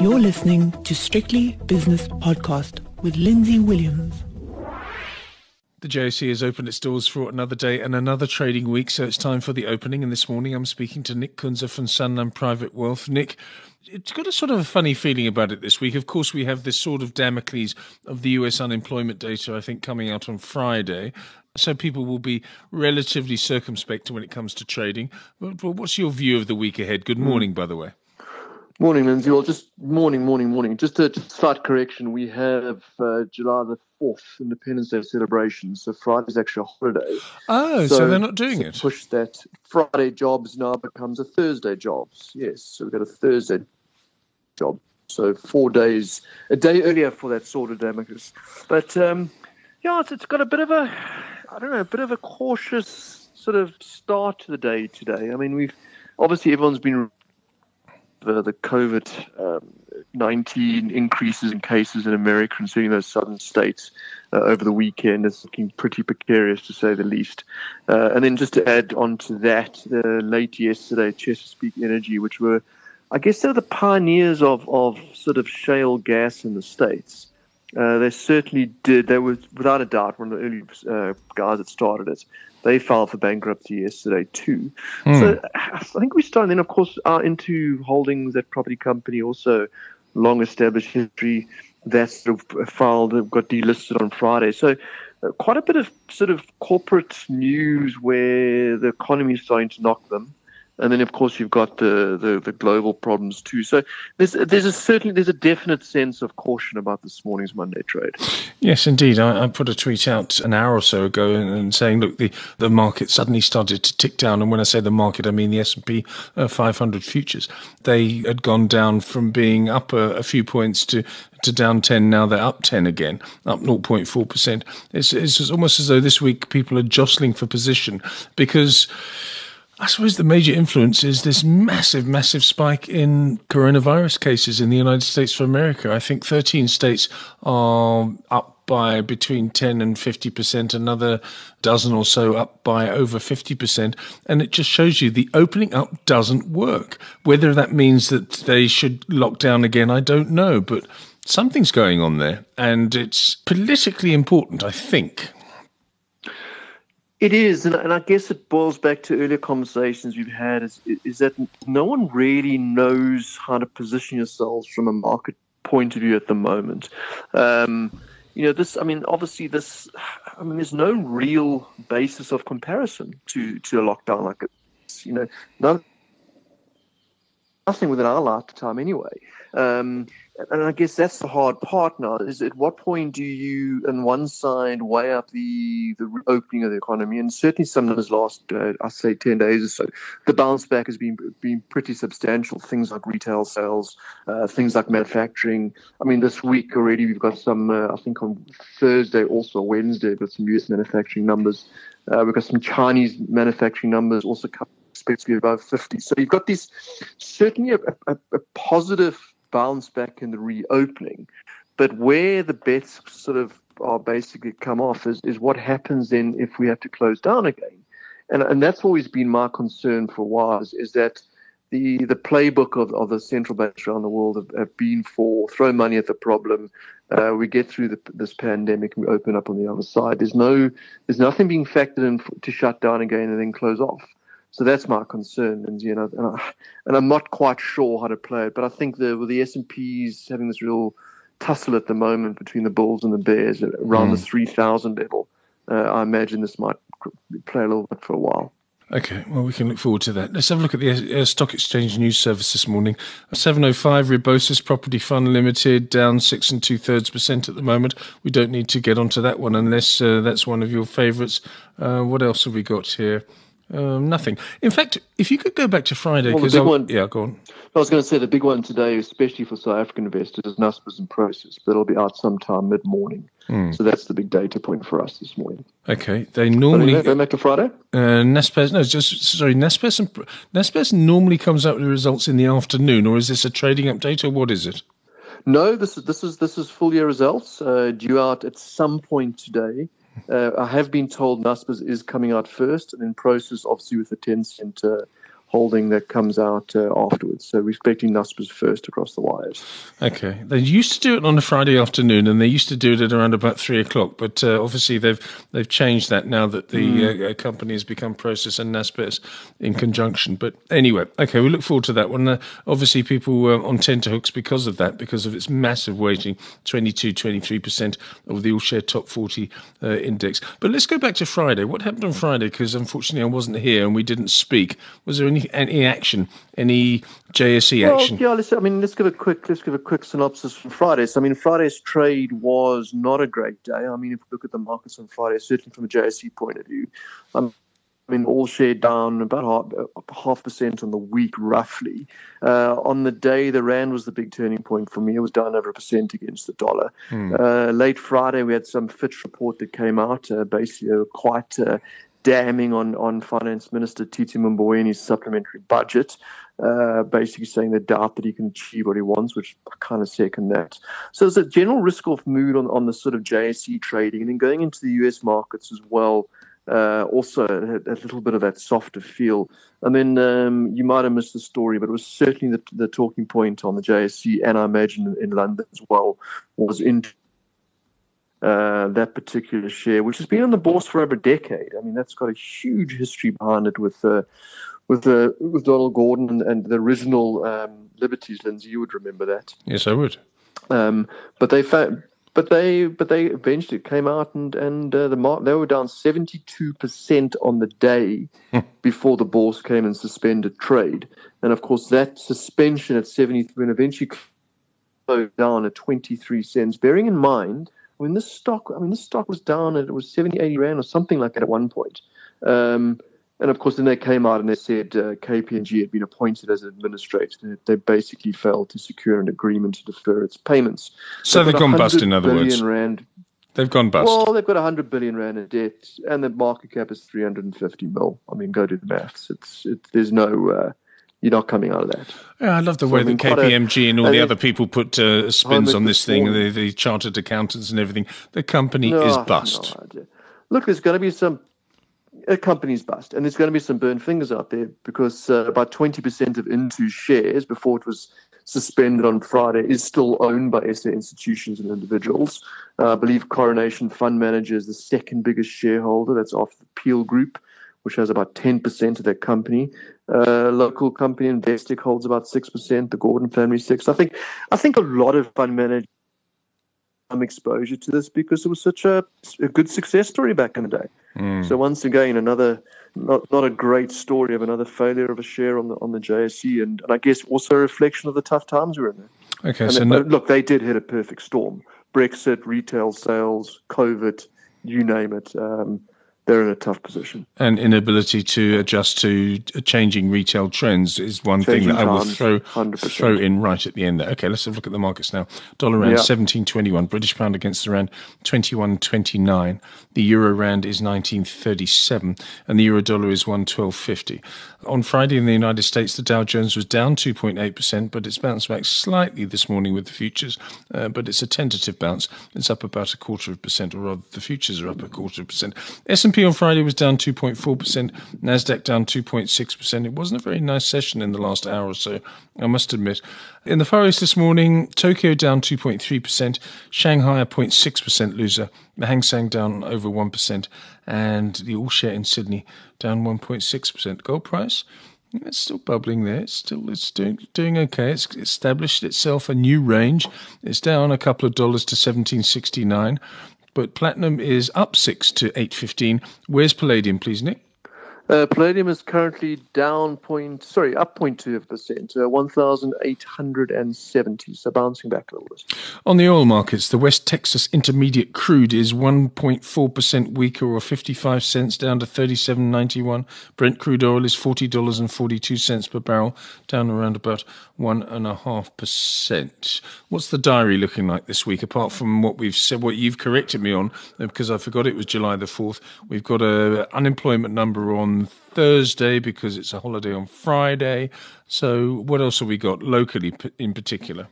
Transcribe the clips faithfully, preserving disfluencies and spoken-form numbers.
You're listening to Strictly Business Podcast with Lindsay Williams. The J S C has opened its doors for another day and another trading week, so it's time for The Opening. And this morning I'm speaking to Nick Kunze from Sanlam Private Wealth. Nick, it's got a sort of a funny feeling about it this week. Of course, we have this sort of Damocles of the U S unemployment data, I think, coming out on Friday. So people will be relatively circumspect when it comes to trading. But what's your view of the week ahead? Good morning, by the way. Morning, Lindsay. Well, just morning, morning, morning. Just a just slight correction. We have uh, July the fourth, Independence Day celebration. So Friday's actually a holiday. Oh, so, so they're not doing so it. Push that. Friday jobs now becomes a Thursday jobs. Yes, so we've got a Thursday job. So four days, a day earlier for that sort of Damocles. But um, yeah, it's, it's got a bit of a, I don't know, a bit of a cautious sort of start to the day today. I mean, we've obviously everyone's been. The, the COVID nineteen um, increases in cases in America and seeing those southern states uh, over the weekend is looking pretty precarious, to say the least. Uh, and then just to add on to that, the late yesterday, Chesapeake Energy, which were, I guess they're the pioneers of, of sort of shale gas in the States. Uh, they certainly did. They were, without a doubt, one of the early uh, guys that started it. They filed for bankruptcy yesterday too. Mm. So I think we started then, of course, uh, Intu Holdings, that property company, also long-established history, that sort of filed, got delisted on Friday. So uh, quite a bit of sort of corporate news where the economy is starting to knock them. And then, of course, you've got the, the, the global problems too. So there's there's a certainly there's a definite sense of caution about this morning's Monday trade. Yes, indeed. I, I put a tweet out an hour or so ago and, and saying, look, the, the market suddenly started to tick down. And when I say the market, I mean the S and P five hundred futures. They had gone down from being up a, a few points to to down ten. Now they're up ten again, up zero point four percent. It's, it's almost as though this week people are jostling for position because I suppose the major influence is this massive, massive spike in coronavirus cases in the United States of America. I think thirteen states are up by between ten and fifty percent, another dozen or so up by over fifty percent. And it just shows you the opening up doesn't work. Whether that means that they should lock down again, I don't know. But something's going on there, and it's politically important, I think. It is, and, and I guess it boils back to earlier conversations we've had, is, is that no one really knows how to position yourselves from a market point of view at the moment. Um, you know, this, I mean, obviously this, I mean, there's no real basis of comparison to, to a lockdown like this. You know, none, nothing within our lifetime anyway. Um, and I guess that's the hard part now, is at what point do you, on one side, weigh up the, the opening of the economy? And certainly some of those last, uh, I'd say, ten days or so, the bounce back has been been pretty substantial. Things like retail sales, uh, things like manufacturing. I mean, this week already we've got some, uh, I think on Thursday, also Wednesday, we've got some U S manufacturing numbers. Uh, we've got some Chinese manufacturing numbers also expected to be above fifty. So you've got this, certainly a, a, a positive bounce back in the reopening, but where the bets sort of are basically come off is, is what happens then if we have to close down again. And and that's always been my concern for a while, is, is that the the playbook of, of the central banks around the world have, have been for throw money at the problem, uh, we get through the, this pandemic and we open up on the other side. There's no there's nothing being factored in for, to shut down again and then close off. So that's my concern, and you know, and, I, and I'm not quite sure how to play it. But I think the with the S and P's having this real tussle at the moment between the bulls and the bears around mm. the three thousand level, uh, I imagine this might play a little bit for a while. Okay, well, we can look forward to that. Let's have a look at the Stock Exchange News Service this morning. seven oh five, Ribosis Property Fund Limited, down six and two-thirds percent at the moment. We don't need to get onto that one unless uh, that's one of your favourites. Uh, what else have we got here? Um, nothing. In fact, if you could go back to Friday, because well, yeah, go on. I was going to say the big one today, especially for South African investors, is Naspers and Prosus, but it'll be out sometime mid-morning. Mm. So that's the big data point for us this morning. Okay, they normally go back to Friday. Uh, Naspers, no, just sorry, Naspers and Naspers normally comes out with the results in the afternoon, or is this a trading update, or what is it? No, this is this is this is full year results uh, due out at some point today. Uh, I have been told Naspers is coming out first, and then Prosus, obviously, with a ten-cent uh, holding that comes out uh, afterwards. So we're expecting Naspers first across the wires. Okay. They used to do it on a Friday afternoon, and they used to do it at around about three o'clock. But uh, obviously they've they've changed that now that the mm. uh, company has become Prosus and Naspers in conjunction. But anyway, okay, we look forward to that one. Uh, obviously, people were on tenterhooks because of that, because of its massive weighting, twenty-two, twenty-three percent of the all-share top forty uh, index. But let's go back to Friday. What happened on Friday? Because unfortunately, I wasn't here and we didn't speak. Was there any Any action? Any J S C action? Well, yeah, let's, I mean, let's give a quick let's give a quick synopsis from Friday. So, I mean, Friday's trade was not a great day. I mean, if we look at the markets on Friday, certainly from a J S C point of view, um, I mean, all share down about half, half percent on the week, roughly. Uh, on the day, the rand was the big turning point for me. It was down over a percent against the dollar. Hmm. Uh, late Friday, we had some Fitch report that came out, uh, basically uh, quite. Uh, damning on, on Finance Minister Titi Momboyi and his supplementary budget, uh, basically saying they doubt that he can achieve what he wants, which I kind of second that. So there's a general risk-off mood on, on the sort of J S C trading. And then going into the U S markets as well, uh, also a, a little bit of that softer feel. And then um, you might have missed the story, but it was certainly the, the talking point on the J S C, and I imagine in London as well, was Intu. Uh, that particular share, which has been on the bourse for over a decade. I mean, that's got a huge history behind it with uh, with uh, with Donald Gordon and, and the original um, Liberties. Lindsay, you would remember that. Yes, I would. Um, but they fa- but they but they eventually came out and and uh, the mar- they were down seventy-two percent on the day before the bourse came and suspended trade. And of course, that suspension at seventy-three and eventually closed down at twenty-three cents. Bearing in mind. I mean, this stock. I mean, this stock was down and it was seventy, eighty rand or something like that at one point. Um, and of course, then they came out and they said uh, K P M G had been appointed as administrator. They, they basically failed to secure an agreement to defer its payments. So they've, they've gone bust. In other words, rand, they've gone bust. Well, they've got one hundred billion rand in debt, and the market cap is three hundred fifty mil. I mean, go do the maths. It's it, there's no. Uh, You're not coming out of that. Yeah, I love the so, way I mean, that K P M G a, and all the other people put uh, spins on this thing, the, the chartered accountants and everything. The company no, is bust. No Look, there's going to be some – a company's bust, and there's going to be some burned fingers out there because uh, about twenty percent of Intu shares before it was suspended on Friday is still owned by S A institutions and individuals. Uh, I believe Coronation Fund Manager is the second biggest shareholder. That's after the Peel Group, which has about ten percent of their company. Uh, local company Investec holds about six percent, the Gordon family six. I think I think a lot of fund managers have some exposure to this because it was such a, a good success story back in the day. Mm. So once again, another not not a great story of another failure of a share on the on the J S E, and, and I guess also a reflection of the tough times we were in there. Okay, and so they, no- look, they did hit a perfect storm: Brexit, retail sales, COVID, you name it. Um, They're in a tough position. And inability to adjust to changing retail trends is one changing thing that I will throw one hundred percent throw in right at the end there. Okay, let's have a look at the markets now. Dollar rand, yeah. seventeen twenty-one. British pound against the rand, twenty-one twenty-nine. The euro rand is nineteen thirty-seven. And the euro dollar is one twelve fifty. On Friday in the United States, the Dow Jones was down two point eight percent, but it's bounced back slightly this morning with the futures, uh, but it's a tentative bounce. It's up about a quarter of a percent, or rather the futures are up a quarter of a percent. S and P on Friday was down two point four percent, NASDAQ down two point six percent. It wasn't a very nice session in the last hour or so, I must admit. In the Far East this morning, Tokyo down two point three percent, Shanghai a zero point six percent loser, the Hang Seng down over one percent, and the all-share in Sydney down one point six percent. Gold price, it's still bubbling there. It's still it's doing doing okay. It's established itself a new range. It's down a couple of dollars to seventeen sixty-nine, but platinum is up six to eight fifteen. Where's palladium, please, Nick? Uh, palladium is currently down point, sorry, up zero point two percent, uh, one thousand eight hundred seventy, so bouncing back a little bit. On the oil markets, the West Texas Intermediate crude is one point four percent weaker, or fifty-five cents, down to thirty-seven ninety-one. Brent crude oil is forty dollars and forty-two cents per barrel, down around about one point five percent. What's the diary looking like this week, apart from what we've said, what you've corrected me on, because I forgot it was July the fourth. We've got an unemployment number on Thursday because it's a holiday on Friday. So what else have we got locally in particular?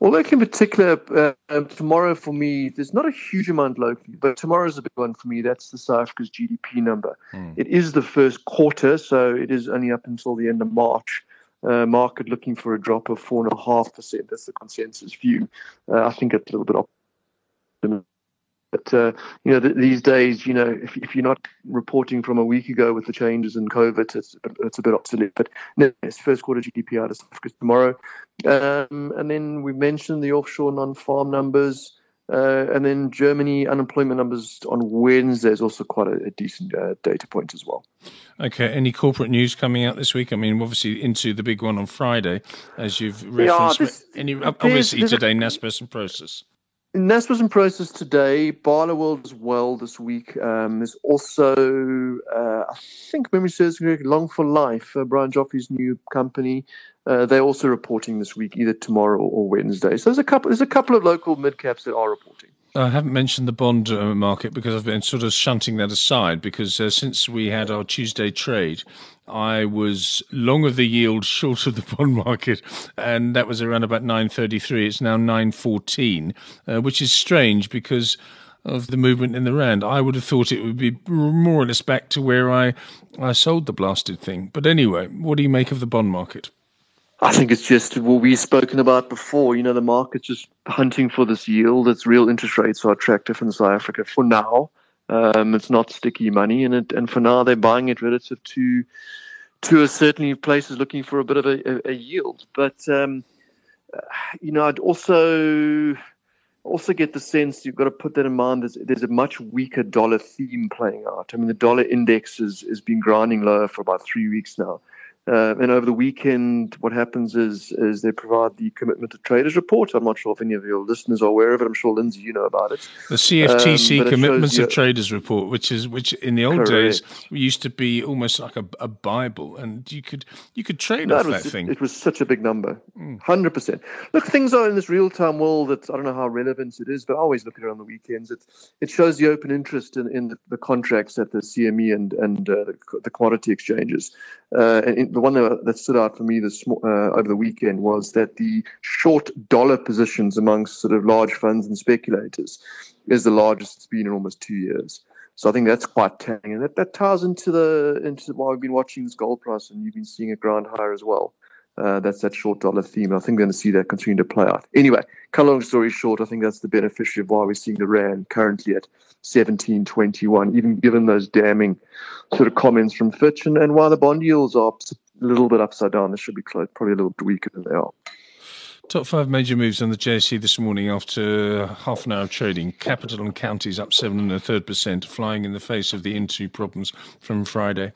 Well, look, in particular, uh, tomorrow for me, there's not a huge amount locally, but tomorrow's a big one for me. That's the South Africa's G D P number. Mm. It is the first quarter, so it is only up until the end of March. Uh, market looking for a drop of four point five percent. That's the consensus view. Uh, I think it's a little bit optimistic. But, uh, you know, th- these days, you know, if, if you're not reporting from a week ago with the changes in COVID, it's, it's a bit obsolete. But no, it's first quarter G D P out of South Africa tomorrow. Um, and then we mentioned the offshore non-farm numbers. Uh, and then Germany unemployment numbers on Wednesday is also quite a, a decent uh, data point as well. Okay. Any corporate news coming out this week? I mean, obviously into the big one on Friday, as you've referenced. Yeah, this, Any, obviously there's, there's today, Naspers and Prosus. Naspers and Prosus today, Barloworld as well this week. Um, there's also, uh, I think memory serves me correctly, Long for Life, uh, Brian Joffrey's new company. Uh, they're also reporting this week, either tomorrow or Wednesday. So there's a couple. There's a couple of local mid caps that are reporting. I haven't mentioned the bond uh, market because I've been sort of shunting that aside. Because uh, since we had our Tuesday trade, I was long of the yield, short of the bond market, and that was around about nine thirty-three. It's now nine fourteen, uh, which is strange because of the movement in the rand. I would have thought it would be more or less back to where I I sold the blasted thing. But anyway, what do you make of the bond market? I think it's just what we've spoken about before. You know, the market's just hunting for this yield. Its real interest rates are attractive in South Africa for now. Um, it's not sticky money, and it, and for now they're buying it relative to to certainly places looking for a bit of a, a, a yield. But um, you know, I'd also also get the sense you've got to put that in mind. There's, there's a much weaker dollar theme playing out. I mean, the dollar index has has been grinding lower for about three weeks now. Uh, and over the weekend, what happens is is they provide the Commitment to Traders report. I'm not sure if any of your listeners are aware of it. I'm sure, Lindsay, you know about it. The C F T C um, Commitments shows, of yeah. Traders report, which is which in the old Correct. days used to be almost like a, a Bible, and you could you could trade no, off was, that it, thing. It was such a big number, one hundred percent. Look, things are in this real-time world that I don't know how relevant it is, but I always look at it on the weekends. It it shows the open interest in, in the, the contracts at the C M E and and uh, the, the commodity exchanges, uh, and. In, the one that stood out for me this uh, over the weekend was that the short dollar positions amongst sort of large funds and speculators is the largest it's been in almost two years. So I think that's quite telling, and that, that ties into the into why we've been watching this gold price, and you've been seeing it grind higher as well. Uh, that's that short dollar theme. I think we're going to see that continue to play out. Anyway, cut a long story short, I think that's the beneficiary of why we're seeing the rand currently at seventeen twenty-one, even given those damning sort of comments from Fitch, and, and why the bond yields are a little bit upside down. They should be close, probably a little bit weaker than they are. Top five major moves on the J S C this morning after half an hour of trading. Capital and Counties up seven and a third percent, flying in the face of the Intu problems from Friday.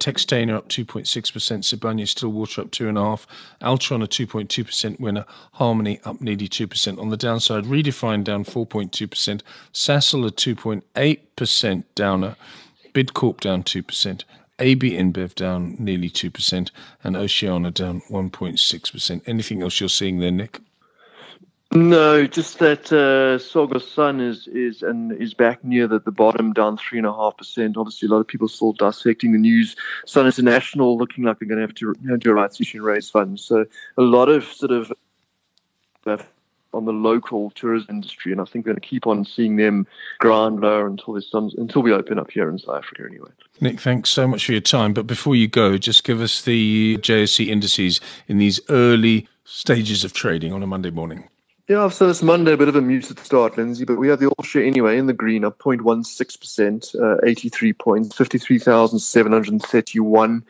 Textainer up two point six percent, Sibanye Stillwater up two point five percent, Altron a two point two percent winner, Harmony up nearly two percent. On the downside, Redefined down four point two percent, Sassel a two point eight percent downer, BidCorp down two percent, A B N B E V down nearly two percent, and Oceana down one point six percent. Anything else you're seeing there, Nick? No, just that uh, Sogo-san is is and is back near the, the bottom, down three and a half percent. Obviously, a lot of people still dissecting the news. Sun International looking like they're going to have to do a rights issue and raise funds. So a lot of sort of stuff on the local tourism industry, and I think we're going to keep on seeing them grind lower until there's some, until we open up here in South Africa anyway. Nick, thanks so much for your time. But before you go, just give us the J S C indices in these early stages of trading on a Monday morning. Yeah, so this Monday, a bit of a muted start, Lindsay, but we have the all-share anyway in the green, up zero point one six percent, uh, eighty-three points, fifty-three thousand seven hundred thirty-one.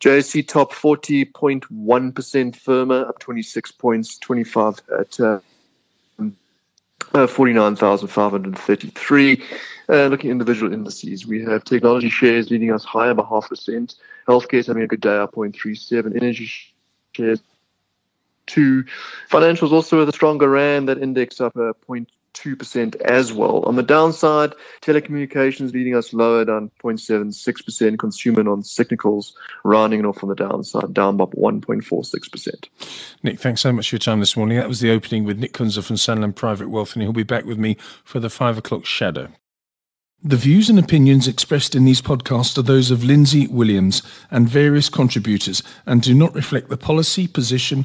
J S C top forty, zero point one percent firmer, up twenty-six points, twenty-five at uh, uh, forty-nine thousand five hundred thirty-three. Uh, looking at individual indices, we have technology shares leading us higher by half percent. Healthcare is having a good day, up zero point three seven. Energy shares two. Financials also with a stronger rand, that index up uh, zero point two percent as well. On the downside, telecommunications leading us lower, down zero point seven six percent. Consumer non-cyclicals rounding it off on the downside, down up one point four six percent. Nick, thanks so much for your time this morning. That was The Opening with Nick Kunze from Sanlam Private Wealth, and he'll be back with me for the five o'clock shadow. The views and opinions expressed in these podcasts are those of Lindsay Williams and various contributors and do not reflect the policy, position,